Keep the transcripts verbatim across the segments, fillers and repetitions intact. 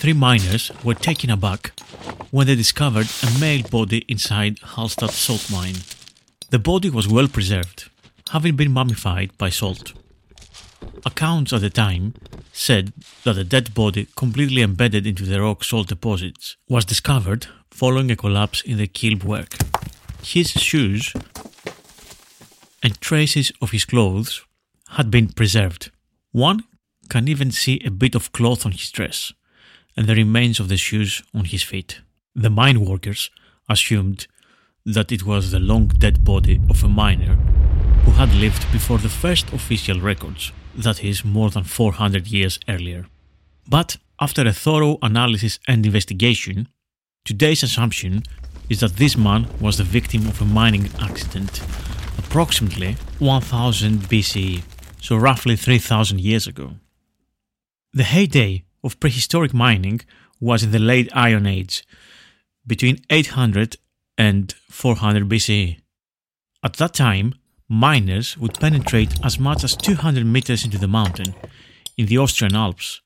three miners were taken aback when they discovered a male body inside Hallstatt salt mine. The body was well preserved, having been mummified by salt. Accounts at the time said that the dead body, completely embedded into the rock salt deposits, was discovered following a collapse in the kiln work. His shoes and traces of his clothes had been preserved. One can even see a bit of cloth on his dress and the remains of the shoes on his feet. The mine workers assumed that it was the long dead body of a miner who had lived before the first official records, that is, more than four hundred years earlier. But after a thorough analysis and investigation, today's assumption is that this man was the victim of a mining accident approximately one thousand B C E, so roughly three thousand years ago. The heyday of prehistoric mining was in the late Iron Age, between eight hundred and four hundred B C E. At that time, miners would penetrate as much as two hundred meters into the mountain, in the Austrian Alps,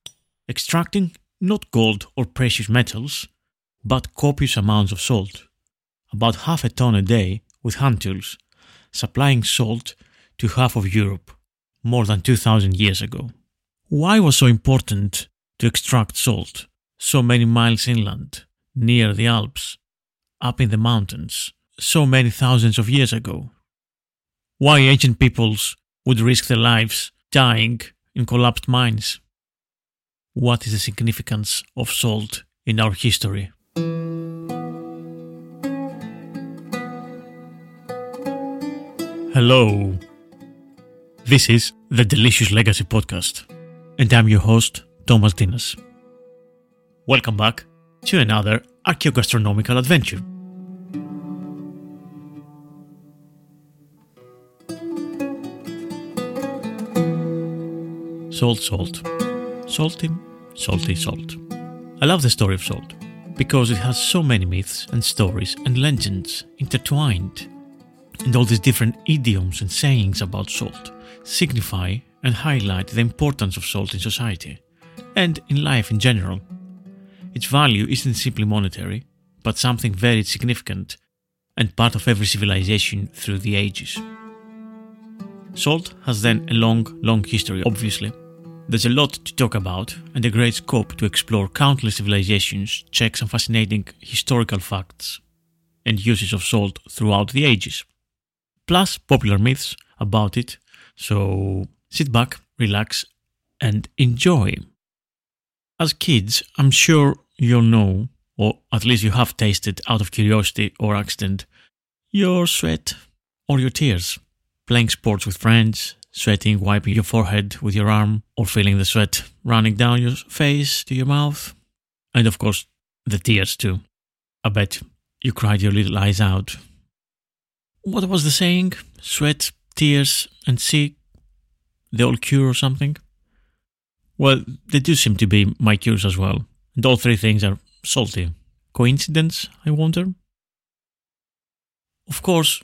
extracting not gold or precious metals, but copious amounts of salt, about half a ton a day with hand tools, supplying salt to half of Europe, more than two thousand years ago. Why was it so important to extract salt so many miles inland, near the Alps, up in the mountains, so many thousands of years ago? Why ancient peoples would risk their lives dying in collapsed mines? What is the significance of salt in our history? Hello. This is the Delicious Legacy Podcast, and I'm your host, Thomas Ntinas. Welcome back to another archaeogastronomical adventure. Salt, salt. Salty, salty, salt. I love the story of salt because it has so many myths and stories and legends intertwined, and all these different idioms and sayings about salt signify and highlight the importance of salt in society and in life in general. Its value isn't simply monetary, but something very significant and part of every civilization through the ages. Salt has then a long, long history, obviously. There's a lot to talk about and a great scope to explore countless civilizations, check some fascinating historical facts and uses of salt throughout the ages, plus popular myths about it, so sit back, relax, and enjoy. As kids, I'm sure you'll know, or at least you have tasted out of curiosity or accident, your sweat or your tears. Playing sports with friends, sweating, wiping your forehead with your arm, or feeling the sweat running down your face to your mouth. And of course, the tears too. I bet you cried your little eyes out. What was the saying? Sweat, tears, and sea, the old cure or something? Well, they do seem to be my cures as well, and all three things are salty. Coincidence, I wonder? Of course,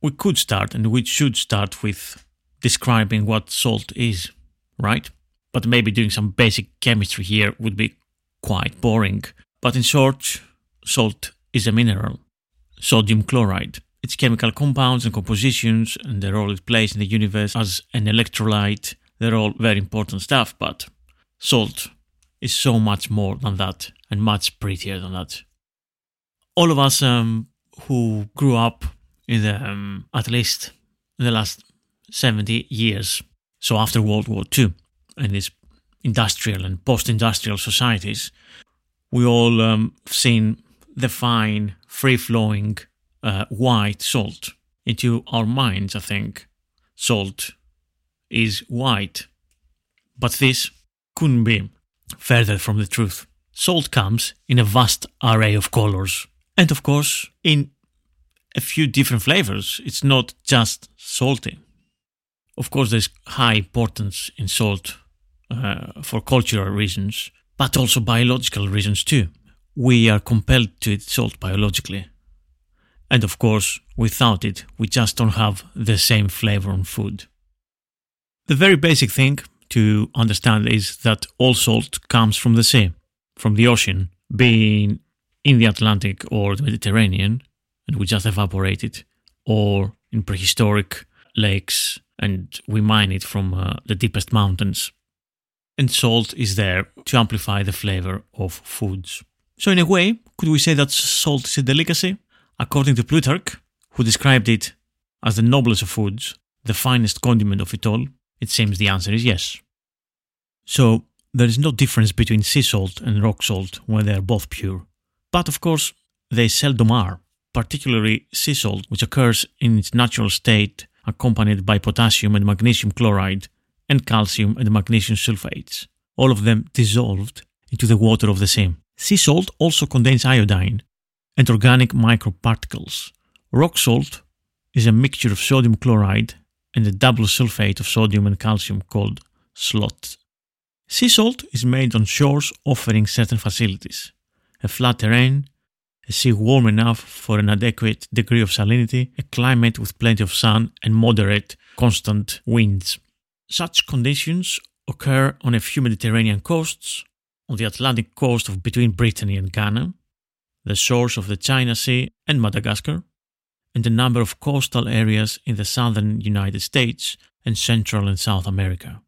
we could start, and we should start with describing what salt is, right? But maybe doing some basic chemistry here would be quite boring. But in short, salt is a mineral, sodium chloride. Its chemical compounds and compositions and the role it plays in the universe as an electrolyte, they're all very important stuff, but salt is so much more than that and much prettier than that. All of us um, who grew up in the, um, at least in the last seventy years. So after World War Two and these industrial and post-industrial societies, we all um, seen the fine, free-flowing uh, white salt into our minds, I think. Salt is white. But this couldn't be further from the truth. Salt comes in a vast array of colors. And of course, in a few different flavors. It's not just salty. Of course, there's high importance in salt uh, for cultural reasons, but also biological reasons too. We are compelled to eat salt biologically. And of course, without it, we just don't have the same flavor on food. The very basic thing to understand is that all salt comes from the sea, from the ocean, being in the Atlantic or the Mediterranean, and we just evaporate it, or in prehistoric lakes, and we mine it from uh, the deepest mountains. And salt is there to amplify the flavor of foods. So in a way, could we say that salt is a delicacy? According to Plutarch, who described it as the noblest of foods, the finest condiment of it all, it seems the answer is yes. So, there is no difference between sea salt and rock salt when they are both pure. But of course, they seldom are, particularly sea salt, which occurs in its natural state accompanied by potassium and magnesium chloride and calcium and magnesium sulfates, all of them dissolved into the water of the sea. Sea salt also contains iodine and organic microparticles. Rock salt is a mixture of sodium chloride and a double sulfate of sodium and calcium called slot. Sea salt is made on shores offering certain facilities: a flat terrain, a sea warm enough for an adequate degree of salinity, a climate with plenty of sun and moderate, constant winds. Such conditions occur on a few Mediterranean coasts, on the Atlantic coast of between Brittany and Ghana, the shores of the China Sea and Madagascar, and a number of coastal areas in the southern United States and Central and South America.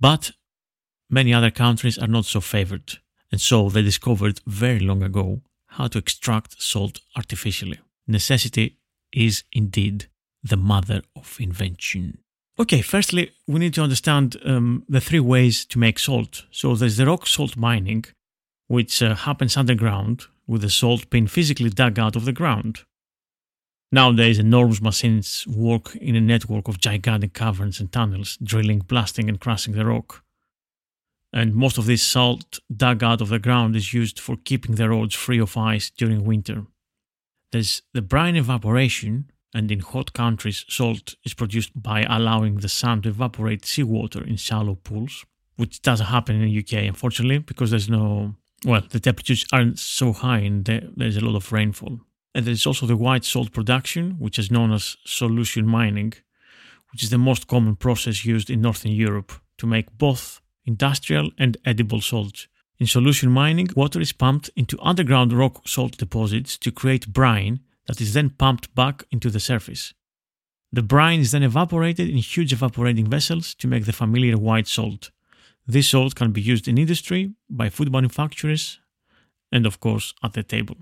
But many other countries are not so favored, and so they discovered very long ago how to extract salt artificially. Necessity is indeed the mother of invention. Okay, firstly, we need to understand um, the three ways to make salt. So there's the rock salt mining, which uh, happens underground, with the salt being physically dug out of the ground. Nowadays, enormous machines work in a network of gigantic caverns and tunnels, drilling, blasting and crushing the rock. And most of this salt dug out of the ground is used for keeping the roads free of ice during winter. There's the brine evaporation, and in hot countries, salt is produced by allowing the sun to evaporate seawater in shallow pools, which doesn't happen in the U K, unfortunately, because there's no... Well, the temperatures aren't so high and there's a lot of rainfall. And there's also the white salt production, which is known as solution mining, which is the most common process used in Northern Europe to make both industrial and edible salts. In solution mining, water is pumped into underground rock salt deposits to create brine that is then pumped back into the surface. The brine is then evaporated in huge evaporating vessels to make the familiar white salt. This salt can be used in industry, by food manufacturers, and of course at the table.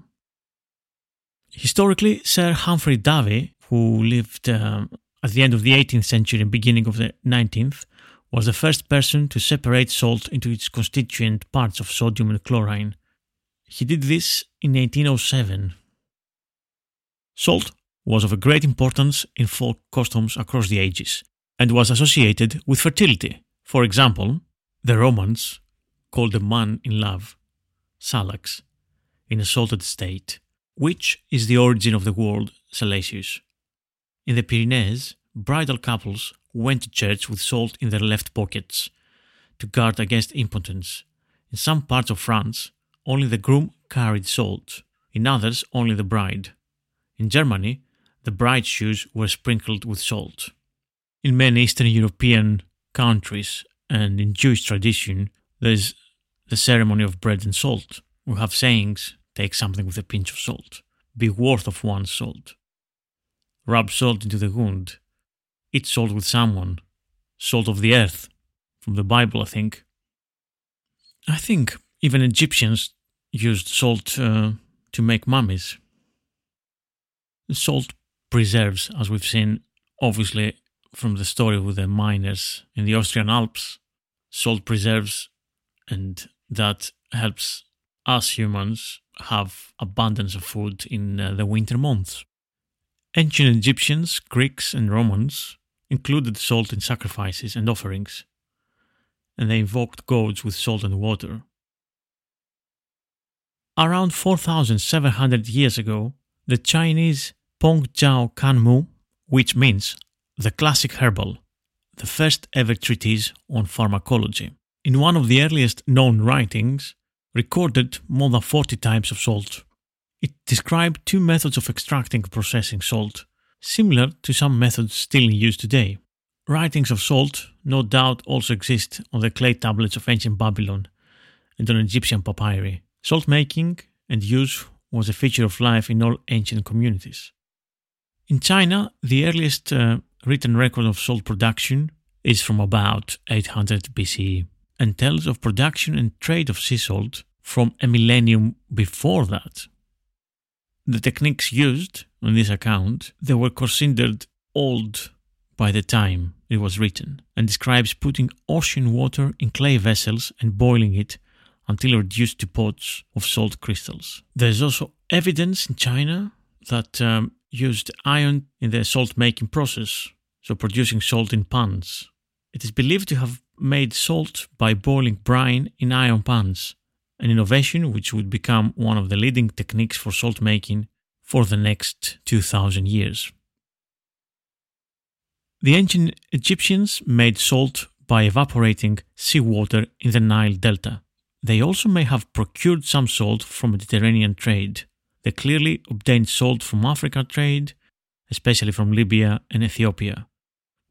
Historically, Sir Humphrey Davy, who lived uh, at the end of the eighteenth century and beginning of the nineteenth, was the first person to separate salt into its constituent parts of sodium and chlorine. He did this in eighteen oh seven. Salt was of a great importance in folk customs across the ages and was associated with fertility. For example, the Romans called a man in love salax, in a salted state, which is the origin of the word salacious. In the Pyrenees, bridal couples went to church with salt in their left pockets to guard against impotence. In some parts of France, only the groom carried salt, in others only the bride. In Germany, the bride's shoes were sprinkled with salt. In many Eastern European countries and in Jewish tradition, there is the ceremony of bread and salt. We have sayings: take something with a pinch of salt, be worth of one's salt, rub salt into the wound, eat salt with someone, salt of the earth, from the Bible, I think. I think even Egyptians used salt uh, to make mummies. Salt preserves, as we've seen, obviously, from the story with the miners in the Austrian Alps. Salt preserves, and that helps us humans have abundance of food in uh, the winter months. Ancient Egyptians, Greeks, and Romans included salt in sacrifices and offerings, and they invoked gods with salt and water. Around four thousand seven hundred years ago, the Chinese Pong Zhao Kan Mu, which means the classic herbal, the first ever treatise on pharmacology, in one of the earliest known writings, recorded more than forty types of salt. It described two methods of extracting and processing salt, similar to some methods still in use today. Writings of salt no doubt also exist on the clay tablets of ancient Babylon and on Egyptian papyri. Salt making and use was a feature of life in all ancient communities. In China, the earliest uh, written record of salt production is from about eight hundred B C E and tells of production and trade of sea salt from a millennium before that. The techniques used on this account, they were considered old by the time it was written, and describes putting ocean water in clay vessels and boiling it until reduced to pots of salt crystals. There's also evidence in China that um, used iron in the salt-making process, so producing salt in pans. It is believed to have made salt by boiling brine in iron pans, an innovation which would become one of the leading techniques for salt making for the next two thousand years. The ancient Egyptians made salt by evaporating seawater in the Nile Delta. They also may have procured some salt from Mediterranean trade. They clearly obtained salt from Africa trade, especially from Libya and Ethiopia,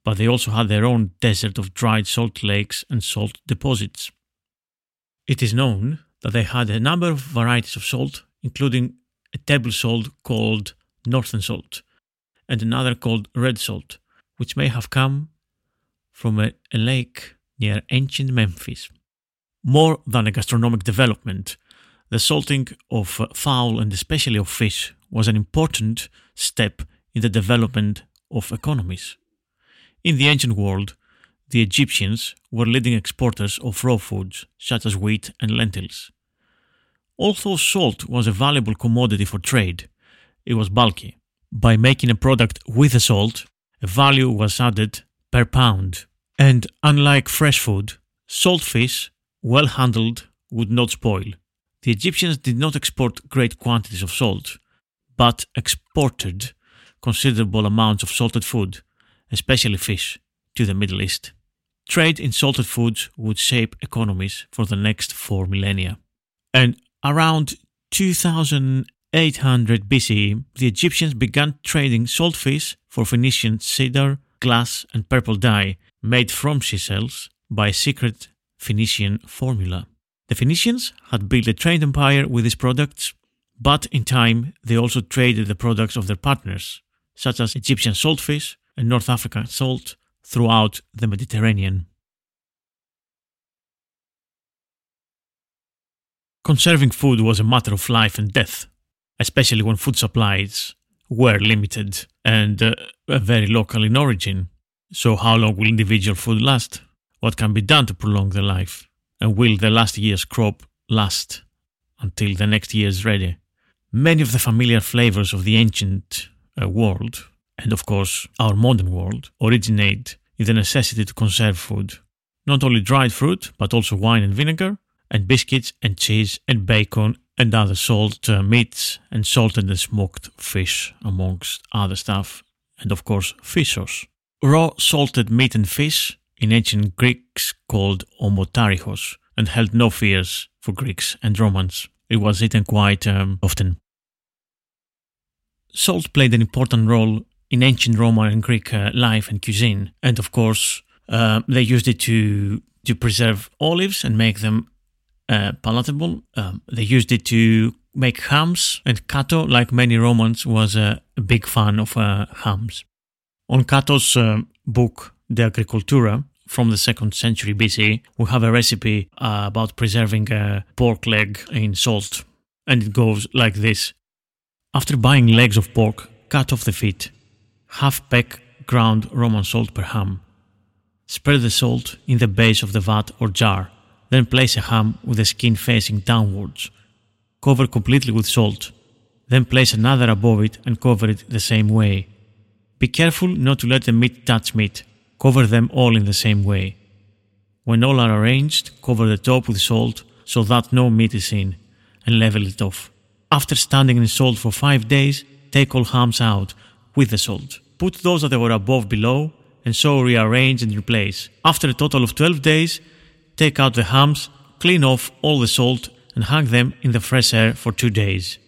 but they also had their own desert of dried salt lakes and salt deposits. It is known that they had a number of varieties of salt, including a table salt called northern salt and another called red salt, which may have come from a, a lake near ancient Memphis. More than a gastronomic development, the salting of fowl and especially of fish was an important step in the development of economies. In the ancient world, the Egyptians were leading exporters of raw foods such as wheat and lentils. Although salt was a valuable commodity for trade, it was bulky. By making a product with the salt, a value was added per pound. And unlike fresh food, salt fish, well handled, would not spoil. The Egyptians did not export great quantities of salt, but exported considerable amounts of salted food, especially fish, to the Middle East. Trade in salted foods would shape economies for the next four millennia. And around two thousand eight hundred B C E, the Egyptians began trading salt fish for Phoenician cedar, glass, and purple dye made from sea shells by a secret Phoenician formula. The Phoenicians had built a trade empire with these products, but in time they also traded the products of their partners, such as Egyptian saltfish and North African salt, throughout the Mediterranean. Conserving food was a matter of life and death, especially when food supplies were limited and uh, very local in origin. So how long will individual food last? What can be done to prolong the life? And will the last year's crop last until the next year is ready? Many of the familiar flavors of the ancient uh, world, and of course our modern world, originate in the necessity to conserve food. Not only dried fruit, but also wine and vinegar, and biscuits and cheese and bacon and other salt uh, meats, and salted and smoked fish, amongst other stuff, and of course fish sauce. Raw salted meat and fish, in ancient Greeks called omotarihos, and held no fears for Greeks and Romans. It was eaten quite um, often. Salt played an important role in ancient Roman and Greek uh, life and cuisine, and of course uh, they used it to, to preserve olives and make them uh, palatable. Um, they used it to make hams, and Cato, like many Romans, was a big fan of uh, hams. On Cato's uh, book, De Agricultura, from the second century B C E, we have a recipe uh, about preserving a pork leg in salt, and it goes like this. After buying legs of pork, cut off the feet, half-peck ground Roman salt per ham. Spread the salt in the base of the vat or jar, then place a ham with the skin facing downwards. Cover completely with salt, then place another above it and cover it the same way. Be careful not to let the meat touch meat, cover them all in the same way. When all are arranged, cover the top with salt so that no meat is in, and level it off. After standing in salt for five days, take all hams out with the salt. Put those that were above below, and so rearrange and replace. After a total of twelve days, take out the hams, clean off all the salt, and hang them in the fresh air for two days.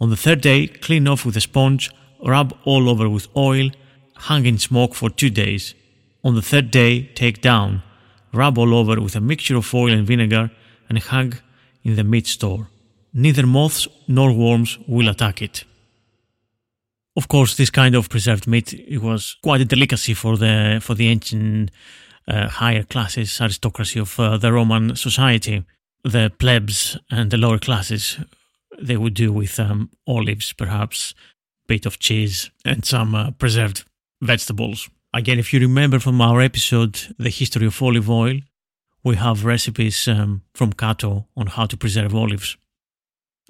On the third day, clean off with a sponge, rub all over with oil, hang in smoke for two days. On the third day, take down, rub all over with a mixture of oil and vinegar, and hang in the meat store. Neither moths nor worms will attack it. Of course, this kind of preserved meat, it was quite a delicacy for the for the ancient uh, higher classes, aristocracy of uh, the Roman society. The plebs and the lower classes, they would do with um, olives, perhaps, bit of cheese, and some uh, preserved vegetables. Again, if you remember from our episode, The History of Olive Oil, we have recipes um, from Cato on how to preserve olives.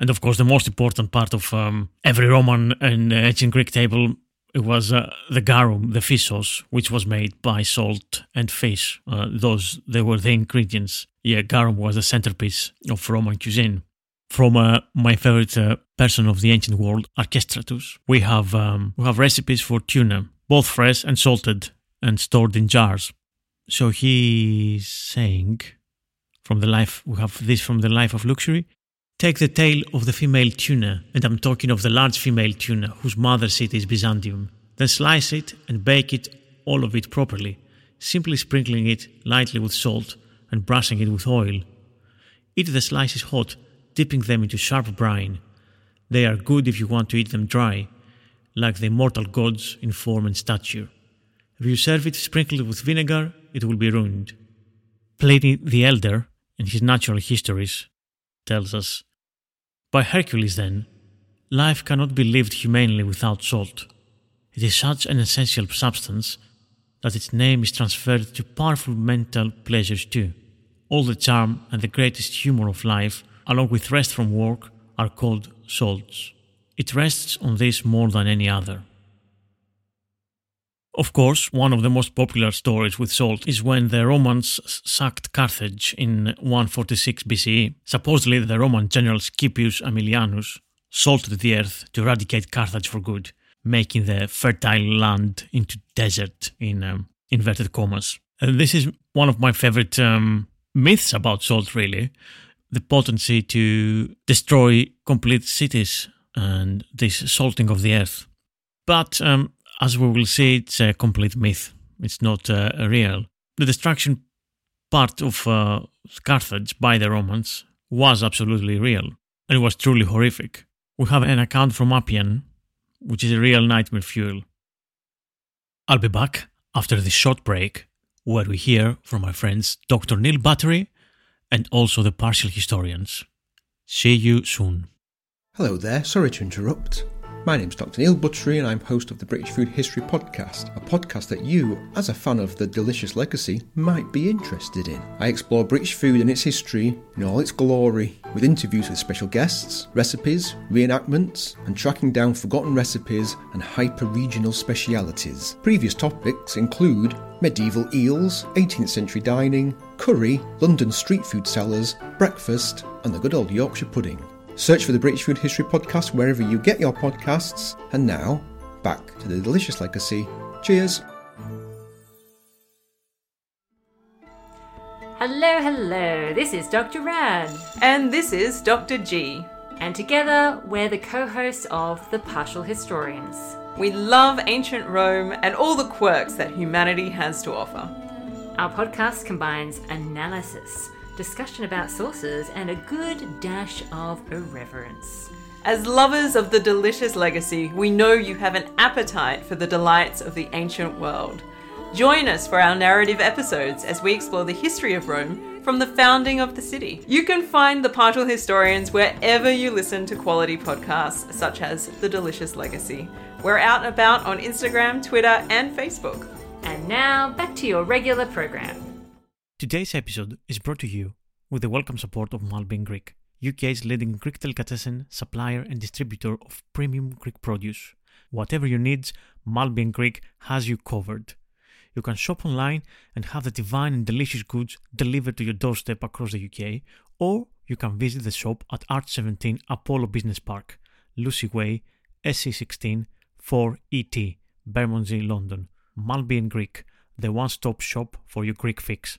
And of course, the most important part of um, every Roman and ancient Greek table was uh, the garum, the fish sauce, which was made by salt and fish. Uh, those, they were the ingredients. Yeah, garum was the centerpiece of Roman cuisine. From uh, my favorite uh, person of the ancient world, Archestratus, we have um, we have recipes for tuna, both fresh and salted, and stored in jars. So he's saying, from the life, we have this from the life of luxury. Take the tail of the female tuna, and I'm talking of the large female tuna whose mother city is Byzantium. Then slice it and bake it, all of it properly, simply sprinkling it lightly with salt and brushing it with oil. Eat the slices hot, dipping them into sharp brine. They are good if you want to eat them dry, like the immortal gods in form and stature. If you serve it sprinkled with vinegar, it will be ruined. Pliny the Elder, in his Natural Histories, tells us, by Hercules then, life cannot be lived humanely without salt. It is such an essential substance that its name is transferred to powerful mental pleasures too. All the charm and the greatest humour of life, along with rest from work, are called salts. It rests on this more than any other. Of course, one of the most popular stories with salt is when the Romans sacked Carthage in one forty-six B C E. Supposedly, the Roman general Scipius Aemilianus salted the earth to eradicate Carthage for good, making the fertile land into desert, in um, inverted commas. And this is one of my favorite um, myths about salt, really. The potency to destroy complete cities and this salting of the earth. But um, as we will see, it's a complete myth. It's not uh, real. The destruction part of uh, Carthage by the Romans was absolutely real, and it was truly horrific. We have an account from Appian, which is a real nightmare fuel. I'll be back after this short break, where we hear from my friends Doctor Neil Buttery and also the Partial Historians. See you soon. Hello there, sorry to interrupt. My name's Doctor Neil Buttery and I'm host of the British Food History Podcast, a podcast that you, as a fan of the Delicious Legacy, might be interested in. I explore British food and its history in all its glory, with interviews with special guests, recipes, reenactments, and tracking down forgotten recipes and hyper-regional specialities. Previous topics include medieval eels, eighteenth century dining, curry, London street food sellers, breakfast, and the good old Yorkshire pudding. Search for the British Food History Podcast wherever you get your podcasts. And now, back to the Delicious Legacy. Cheers. Hello, hello. This is Doctor Rad. And this is Doctor G. And together, we're the co-hosts of The Partial Historians. We love ancient Rome and all the quirks that humanity has to offer. Our podcast combines analysis, discussion about sources, and a good dash of irreverence. As lovers of the Delicious Legacy, we know you have an appetite for the delights of the ancient world. Join us for our narrative episodes as we explore the history of Rome from the founding of the city. You can find the Partial Historians wherever you listen to quality podcasts such as The Delicious Legacy. We're out and about on Instagram, Twitter, and Facebook. And now, back to your regular program. Today's episode is brought to you with the welcome support of Maltby and Greek, U K's leading Greek delicatessen supplier and distributor of premium Greek produce. Whatever your needs, Maltby and Greek has you covered. You can shop online and have the divine and delicious goods delivered to your doorstep across the U K, or you can visit the shop at Arch seventeen Apollo Business Park, Lucy Way, S C sixteen four E T, Bermondsey, London. Maltby and Greek, the one-stop shop for your Greek fix.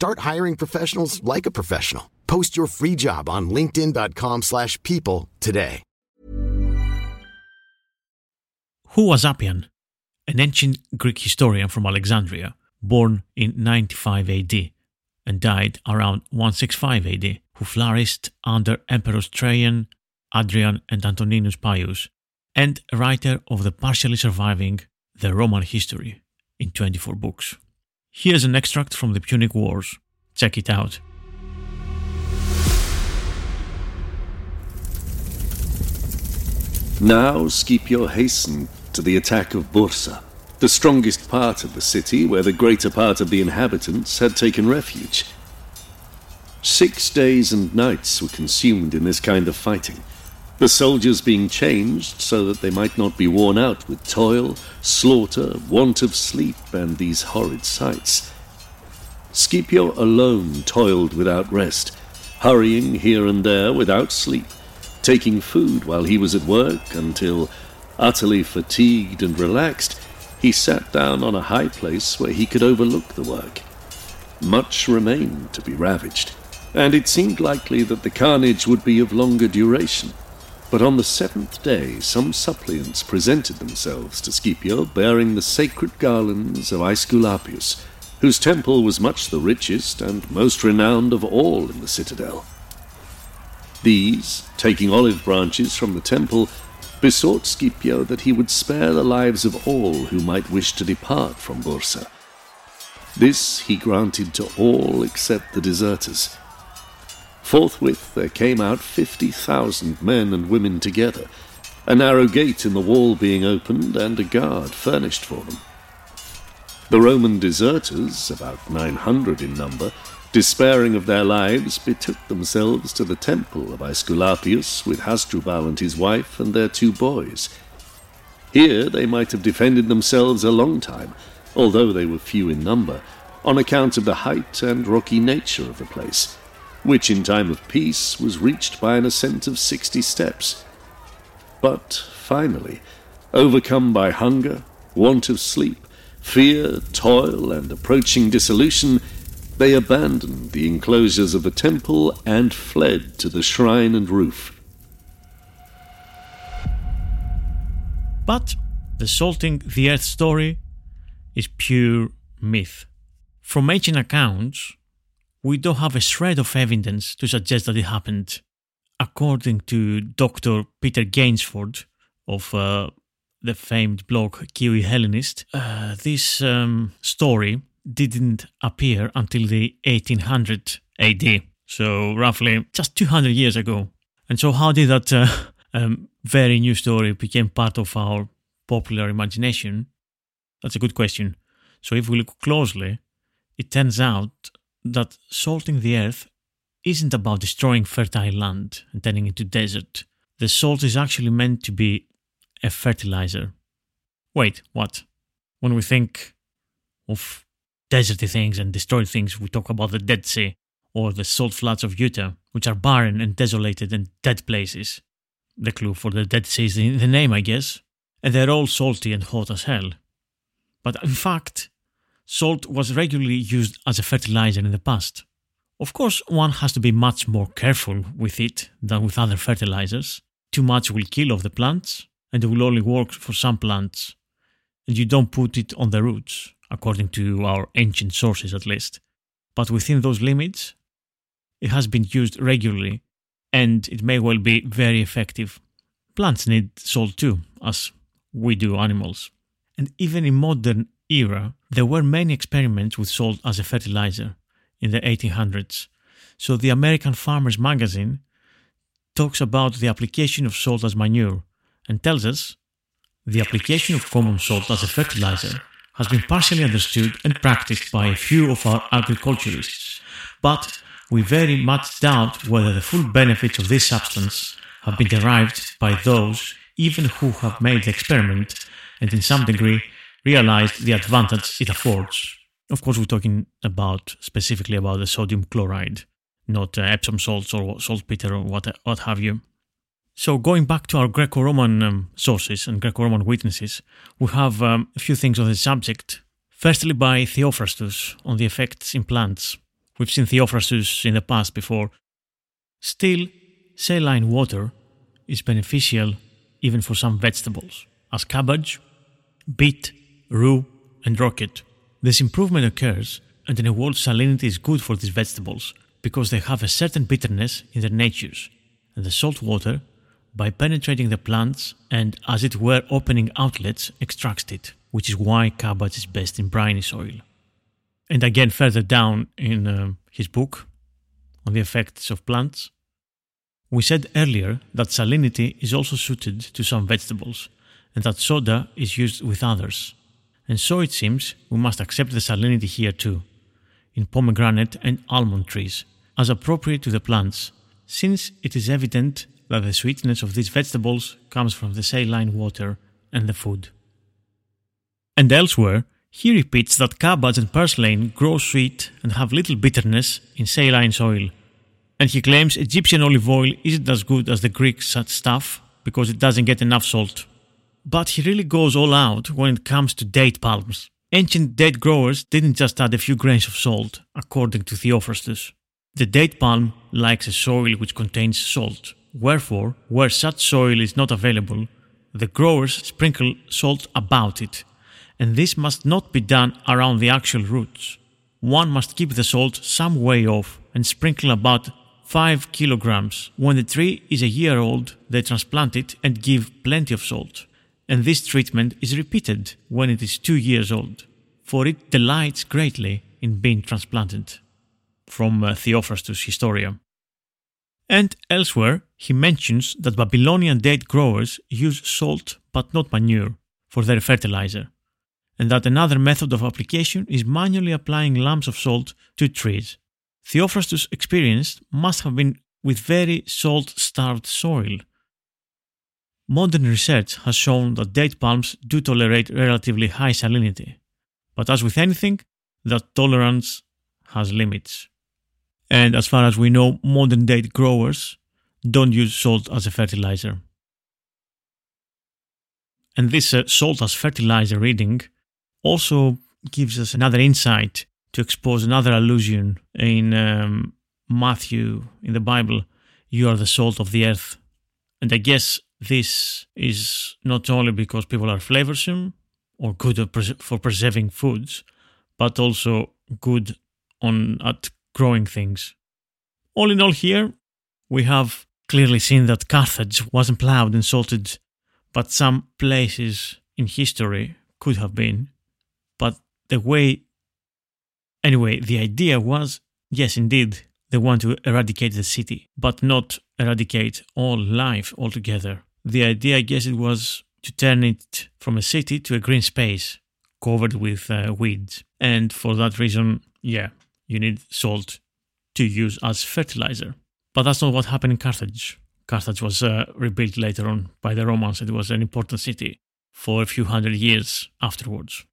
Start hiring professionals like a professional. Post your free job on linkedin.com slash people today. Who was Appian? An ancient Greek historian from Alexandria, born in ninety-five A D and died around one sixty-five A D, who flourished under Emperors Trajan, Hadrian and Antoninus Pius, and a writer of the partially surviving The Roman History in twenty-four books. Here's an extract from the Punic Wars. Check it out. Now Scipio hastened to the attack of Bursa, the strongest part of the city where the greater part of the inhabitants had taken refuge. Six days and nights were consumed in this kind of fighting, the soldiers being changed so that they might not be worn out with toil, slaughter, want of sleep, and these horrid sights. Scipio alone toiled without rest, hurrying here and there without sleep, taking food while he was at work until, utterly fatigued and relaxed, he sat down on a high place where he could overlook the work. Much remained to be ravaged, and it seemed likely that the carnage would be of longer duration. But on the seventh day some suppliants presented themselves to Scipio bearing the sacred garlands of Aesculapius, whose temple was much the richest and most renowned of all in the citadel. These, taking olive branches from the temple, besought Scipio that he would spare the lives of all who might wish to depart from Bursa. This he granted to all except the deserters. Forthwith there came out fifty thousand men and women together, a narrow gate in the wall being opened and a guard furnished for them. The Roman deserters, about nine hundred in number, despairing of their lives, betook themselves to the temple of Aesculapius with Hasdrubal and his wife and their two boys. Here they might have defended themselves a long time, although they were few in number, on account of the height and rocky nature of the place, which in time of peace was reached by an ascent of sixty steps. But finally, overcome by hunger, want of sleep, fear, toil, and approaching dissolution, they abandoned the enclosures of the temple and fled to the shrine and roof. But the salting the earth story is pure myth. From ancient accounts, we don't have a shred of evidence to suggest that it happened. According to Doctor Peter Gainsford of uh, the famed blog Kiwi Hellenist, uh, this um, story didn't appear until the eighteen hundred A D, so roughly just two hundred years ago. And so how did that uh, um, very new story became part of our popular imagination? That's a good question. So if we look closely, it turns out that salting the earth isn't about destroying fertile land and turning it to desert. The salt is actually meant to be a fertilizer. Wait, what? When we think of deserty things and destroyed things, we talk about the Dead Sea or the salt flats of Utah, which are barren and desolated and dead places. The clue for the Dead Sea is in the name, I guess. And they're all salty and hot as hell. But in fact, salt was regularly used as a fertilizer in the past. Of course, one has to be much more careful with it than with other fertilizers. Too much will kill off the plants, and it will only work for some plants. And you don't put it on the roots, according to our ancient sources at least. But within those limits, it has been used regularly, and it may well be very effective. Plants need salt too, as we do animals. And even in modern era, there were many experiments with salt as a fertilizer in the eighteen hundreds. So the American Farmers magazine talks about the application of salt as manure and tells us the application of common salt as a fertilizer has been partially understood and practiced by a few of our agriculturists, but we very much doubt whether the full benefits of this substance have been derived by those even who have made the experiment and in some degree realized the advantage it affords. Of course, we're talking about specifically about the sodium chloride, not uh, Epsom salts or saltpeter or what, what have you. So going back to our Greco-Roman um, sources and Greco-Roman witnesses, we have um, a few things on the subject. Firstly, by Theophrastus on the effects in plants. We've seen Theophrastus in the past before. Still, saline water is beneficial even for some vegetables, as cabbage, beet, rue and rocket. This improvement occurs, and in a world salinity is good for these vegetables because they have a certain bitterness in their natures, and the salt water, by penetrating the plants and, as it were, opening outlets, extracts it, which is why cabbage is best in briny soil. And again, further down in uh, his book on the effects of plants, we said earlier that salinity is also suited to some vegetables, and that soda is used with others. And so it seems we must accept the salinity here too, in pomegranate and almond trees, as appropriate to the plants, since it is evident that the sweetness of these vegetables comes from the saline water and the food. And elsewhere, he repeats that cabbage and parsley grow sweet and have little bitterness in saline soil, and he claims Egyptian olive oil isn't as good as the Greek stuff because it doesn't get enough salt. But he really goes all out when it comes to date palms. Ancient date growers didn't just add a few grains of salt, according to Theophrastus. The date palm likes a soil which contains salt. Wherefore, where such soil is not available, the growers sprinkle salt about it, and this must not be done around the actual roots. One must keep the salt some way off and sprinkle about five kilograms. When the tree is a year old, they transplant it and give plenty of salt. And this treatment is repeated when it is two years old, for it delights greatly in being transplanted. From uh, Theophrastus Historia. And elsewhere, he mentions that Babylonian date growers use salt but not manure for their fertilizer, and that another method of application is manually applying lumps of salt to trees. Theophrastus' experience must have been with very salt-starved soil. Modern research has shown that date palms do tolerate relatively high salinity, but as with anything, that tolerance has limits. And as far as we know, modern date growers don't use salt as a fertilizer. And this uh, salt as fertilizer reading also gives us another insight to expose another allusion in um, Matthew in the Bible, you are the salt of the earth. And I guess this is not only because people are flavorsome or good for preserving foods, but also good on at growing things. All in all here, we have clearly seen that Carthage wasn't ploughed and salted, but some places in history could have been. But the way, anyway, the idea was, yes, indeed, they want to eradicate the city, but not eradicate all life altogether. The idea, I guess, it was to turn it from a city to a green space covered with uh, weeds. And for that reason, yeah, you need salt to use as fertilizer. But that's not what happened in Carthage. Carthage was uh, rebuilt later on by the Romans. It was an important city for a few hundred years afterwards.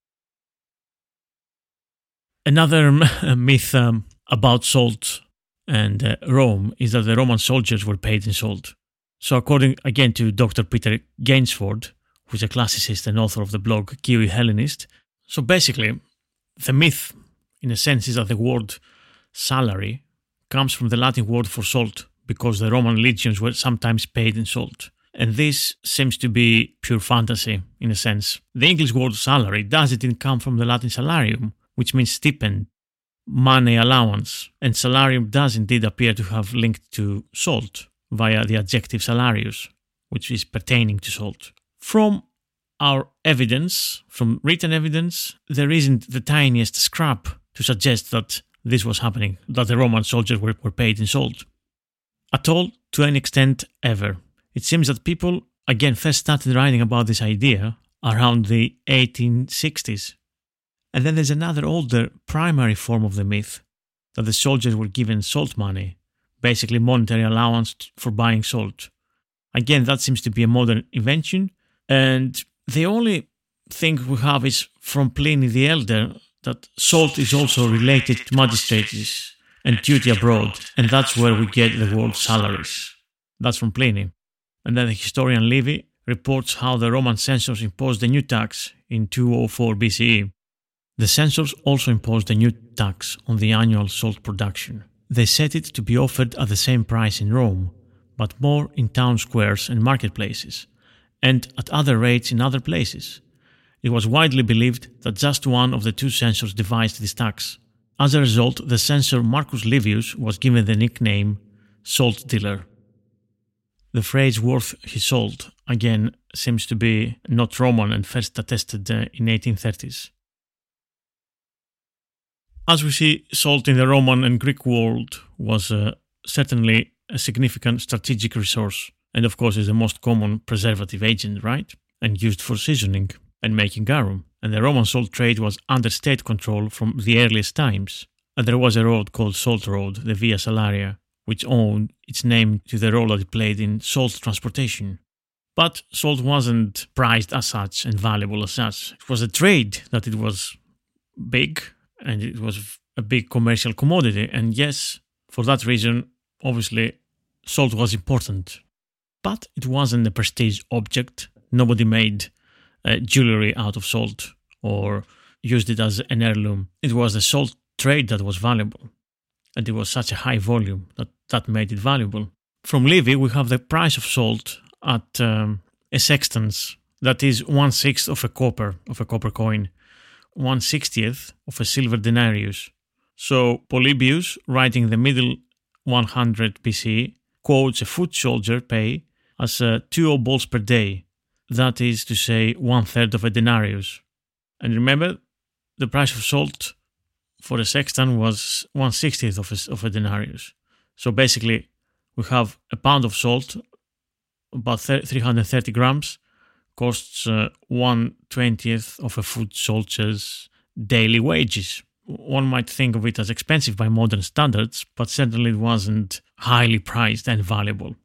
Another myth um, about salt and uh, Rome is that the Roman soldiers were paid in salt. So according, again, to Doctor Peter Gainsford, who's a classicist and author of the blog Kiwi Hellenist, so basically, the myth, in a sense, is that the word salary comes from the Latin word for salt, because the Roman legions were sometimes paid in salt. And this seems to be pure fantasy, in a sense. The English word salary does indeed come from the Latin salarium, which means stipend, money allowance, and salarium does indeed appear to have linked to salt via the adjective salarius, which is pertaining to salt. From our evidence, from written evidence, there isn't the tiniest scrap to suggest that this was happening, that the Roman soldiers were, were paid in salt. At all, to any extent ever. It seems that people, again, first started writing about this idea around the eighteen sixties. And then there's another older primary form of the myth, that the soldiers were given salt money, basically monetary allowance for buying salt. Again, that seems to be a modern invention, and the only thing we have is from Pliny the Elder, that salt is also related to magistrates and duty abroad, and that's where we get the word salaries. That's from Pliny. And then the historian Livy reports how the Roman censors imposed a new tax in two oh four B C E. The censors also imposed a new tax on the annual salt production. They set it to be offered at the same price in Rome, but more in town squares and marketplaces, and at other rates in other places. It was widely believed that just one of the two censors devised this tax. As a result, the censor Marcus Livius was given the nickname salt dealer. The phrase worth his salt, again, seems to be not Roman and first attested in eighteen thirties. As we see, salt in the Roman and Greek world was uh, certainly a significant strategic resource, and of course is the most common preservative agent, right? And used for seasoning and making garum, and the Roman salt trade was under state control from the earliest times, and there was a road called Salt Road, the Via Salaria, which owed its name to the role that it played in salt transportation. But salt wasn't prized as such and valuable as such. It was a trade that it was big, and it was a big commercial commodity, and yes, for that reason, obviously, salt was important. But it wasn't a prestige object. Nobody made Uh, jewelry out of salt or used it as an heirloom. It was the salt trade that was valuable, and it was such a high volume that that made it valuable. From Livy, we have the price of salt at um, a sextans, that is one sixth of a copper of a copper coin, one sixtieth of a silver denarius. So Polybius, writing in the middle one hundred B C, quotes a foot soldier pay as uh, two obols per day. That is to say, one-third of a denarius. And remember, the price of salt for a sextan was one-sixtieth of a, of a denarius. So basically, we have a pound of salt, about three hundred thirty grams, costs uh, one-twentieth of a foot soldier's daily wages. One might think of it as expensive by modern standards, but certainly it wasn't highly priced and valuable.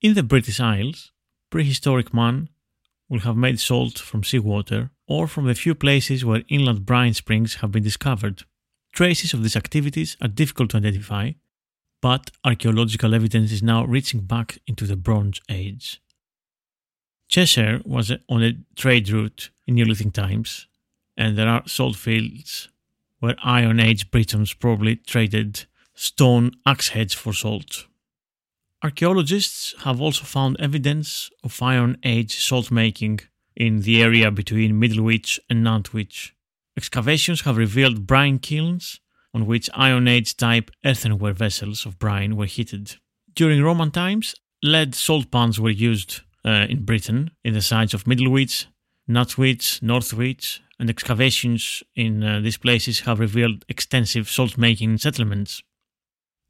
In the British Isles, prehistoric man will have made salt from seawater or from the few places where inland brine springs have been discovered. Traces of these activities are difficult to identify, but archaeological evidence is now reaching back into the Bronze Age. Cheshire was on a trade route in Neolithic times, and there are salt fields where Iron Age Britons probably traded stone axe heads for salt. Archaeologists have also found evidence of Iron Age salt making in the area between Middlewich and Nantwich. Excavations have revealed brine kilns on which Iron Age type earthenware vessels of brine were heated. During Roman times, lead salt pans were used uh, in Britain in the sites of Middlewich, Nantwich, Northwich, and excavations in uh, these places have revealed extensive salt making in settlements.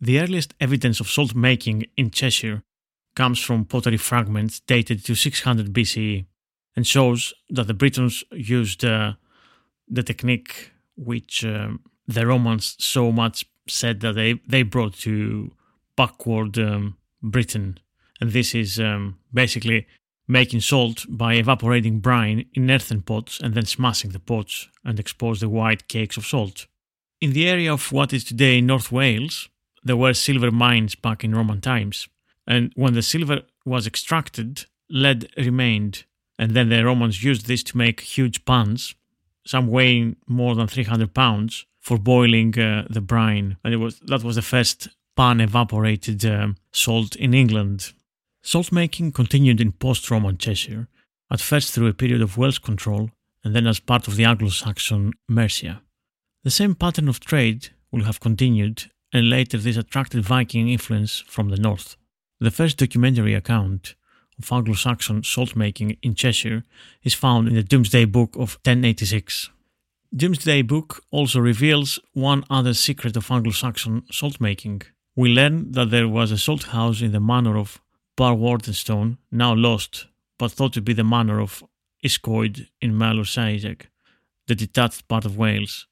The earliest evidence of salt making in Cheshire comes from pottery fragments dated to six hundred B C E and shows that the Britons used uh, the technique which um, the Romans so much said that they, they brought to backward um, Britain. And this is um, basically making salt by evaporating brine in earthen pots and then smashing the pots and expose the white cakes of salt. In the area of what is today North Wales, there were silver mines back in Roman times, and when the silver was extracted, lead remained, and then the Romans used this to make huge pans, some weighing more than three hundred pounds, for boiling uh, the brine, and it was that was the first pan-evaporated um, salt in England. Salt-making continued in post-Roman Cheshire, at first through a period of Welsh control, and then as part of the Anglo-Saxon Mercia. The same pattern of trade will have continued, and later this attracted Viking influence from the north. The first documentary account of Anglo-Saxon salt-making in Cheshire is found in the Doomsday Book of ten eighty-six. Doomsday Book also reveals one other secret of Anglo-Saxon salt-making. We learn that there was a salt house in the manor of Barwardenstone, now lost, but thought to be the manor of Iscoid in Merseyside, the detached part of Wales.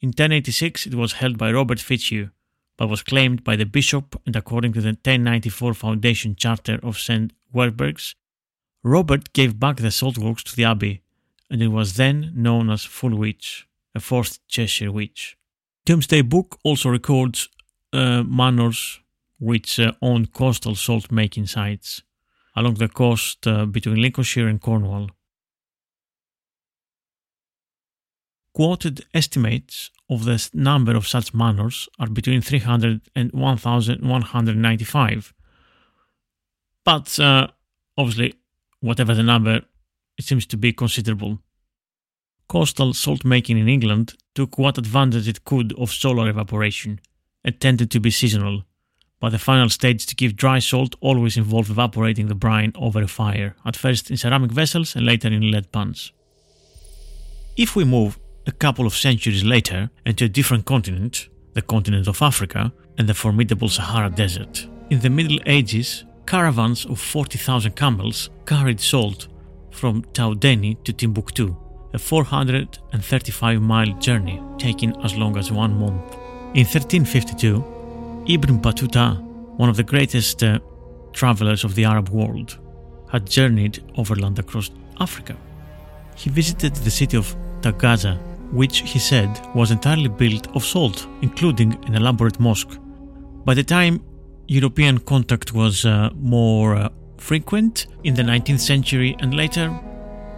In ten eighty-six, it was held by Robert Fitzhugh, but was claimed by the bishop, and according to the ten ninety-four Foundation Charter of Saint Werburgh's, Robert gave back the saltworks to the abbey, and it was then known as Fulwich, a fourth Cheshire witch. Doomsday Book also records uh, manors which uh, owned coastal salt-making sites along the coast uh, between Lincolnshire and Cornwall. Quoted estimates of the number of such manors are between three hundred and one thousand one hundred ninety-five. But uh, obviously, whatever the number, it seems to be considerable. Coastal salt making in England took what advantage it could of solar evaporation and tended to be seasonal, but the final stage to give dry salt always involved evaporating the brine over a fire, at first in ceramic vessels and later in lead pans. If we move a couple of centuries later, and to a different continent, the continent of Africa, and the formidable Sahara Desert. In the Middle Ages, caravans of forty thousand camels carried salt from Taoudeni to Timbuktu, a four hundred thirty-five mile journey taking as long as one month. In thirteen fifty-two, Ibn Battuta, one of the greatest uh, travelers of the Arab world, had journeyed overland across Africa. He visited the city of Taghaza, which he said was entirely built of salt, including an elaborate mosque. By the time European contact was uh, more uh, frequent, in the nineteenth century and later,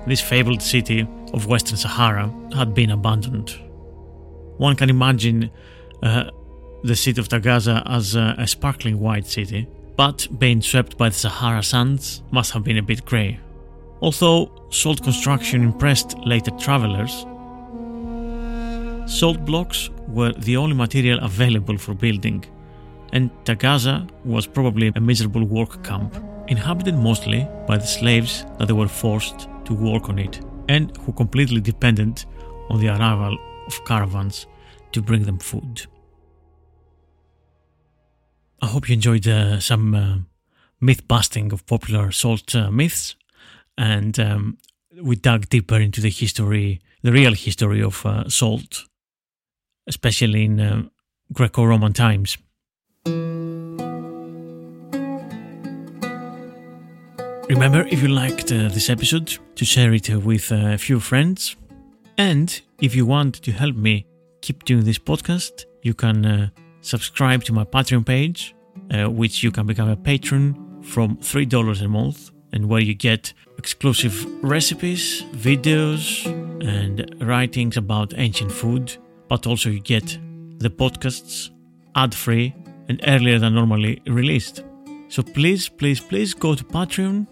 this fabled city of Western Sahara had been abandoned. One can imagine uh, the city of Taghaza as uh, a sparkling white city, but being swept by the Sahara sands must have been a bit grey. Although salt construction impressed later travellers, salt blocks were the only material available for building, and Taghaza was probably a miserable work camp, inhabited mostly by the slaves that they were forced to work on it, and who completely depended on the arrival of caravans to bring them food. I hope you enjoyed uh, some uh, myth-busting of popular salt uh, myths. And um, we dug deeper into the history, the real history of uh, salt, especially in uh, Greco-Roman times. Remember, if you liked uh, this episode, to share it uh, with uh, a few friends. And if you want to help me keep doing this podcast, you can uh, subscribe to my Patreon page, uh, which you can become a patron from three dollars a month, and where you get exclusive recipes, videos, and writings about ancient food, but also you get the podcasts ad-free and earlier than normally released. So please, please, please go to Patreon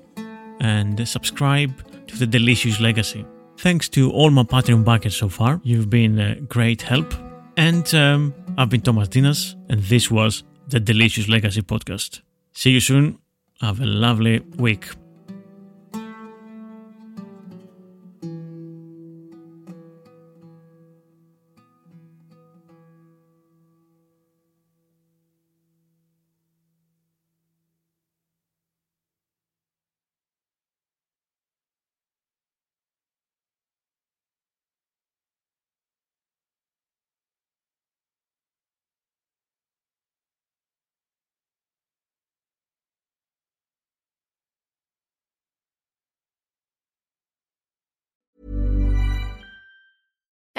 and subscribe to The Delicious Legacy. Thanks to all my Patreon backers so far. You've been a great help. And um, I've been Thomas Ntinas, and this was The Delicious Legacy Podcast. See you soon. Have a lovely week.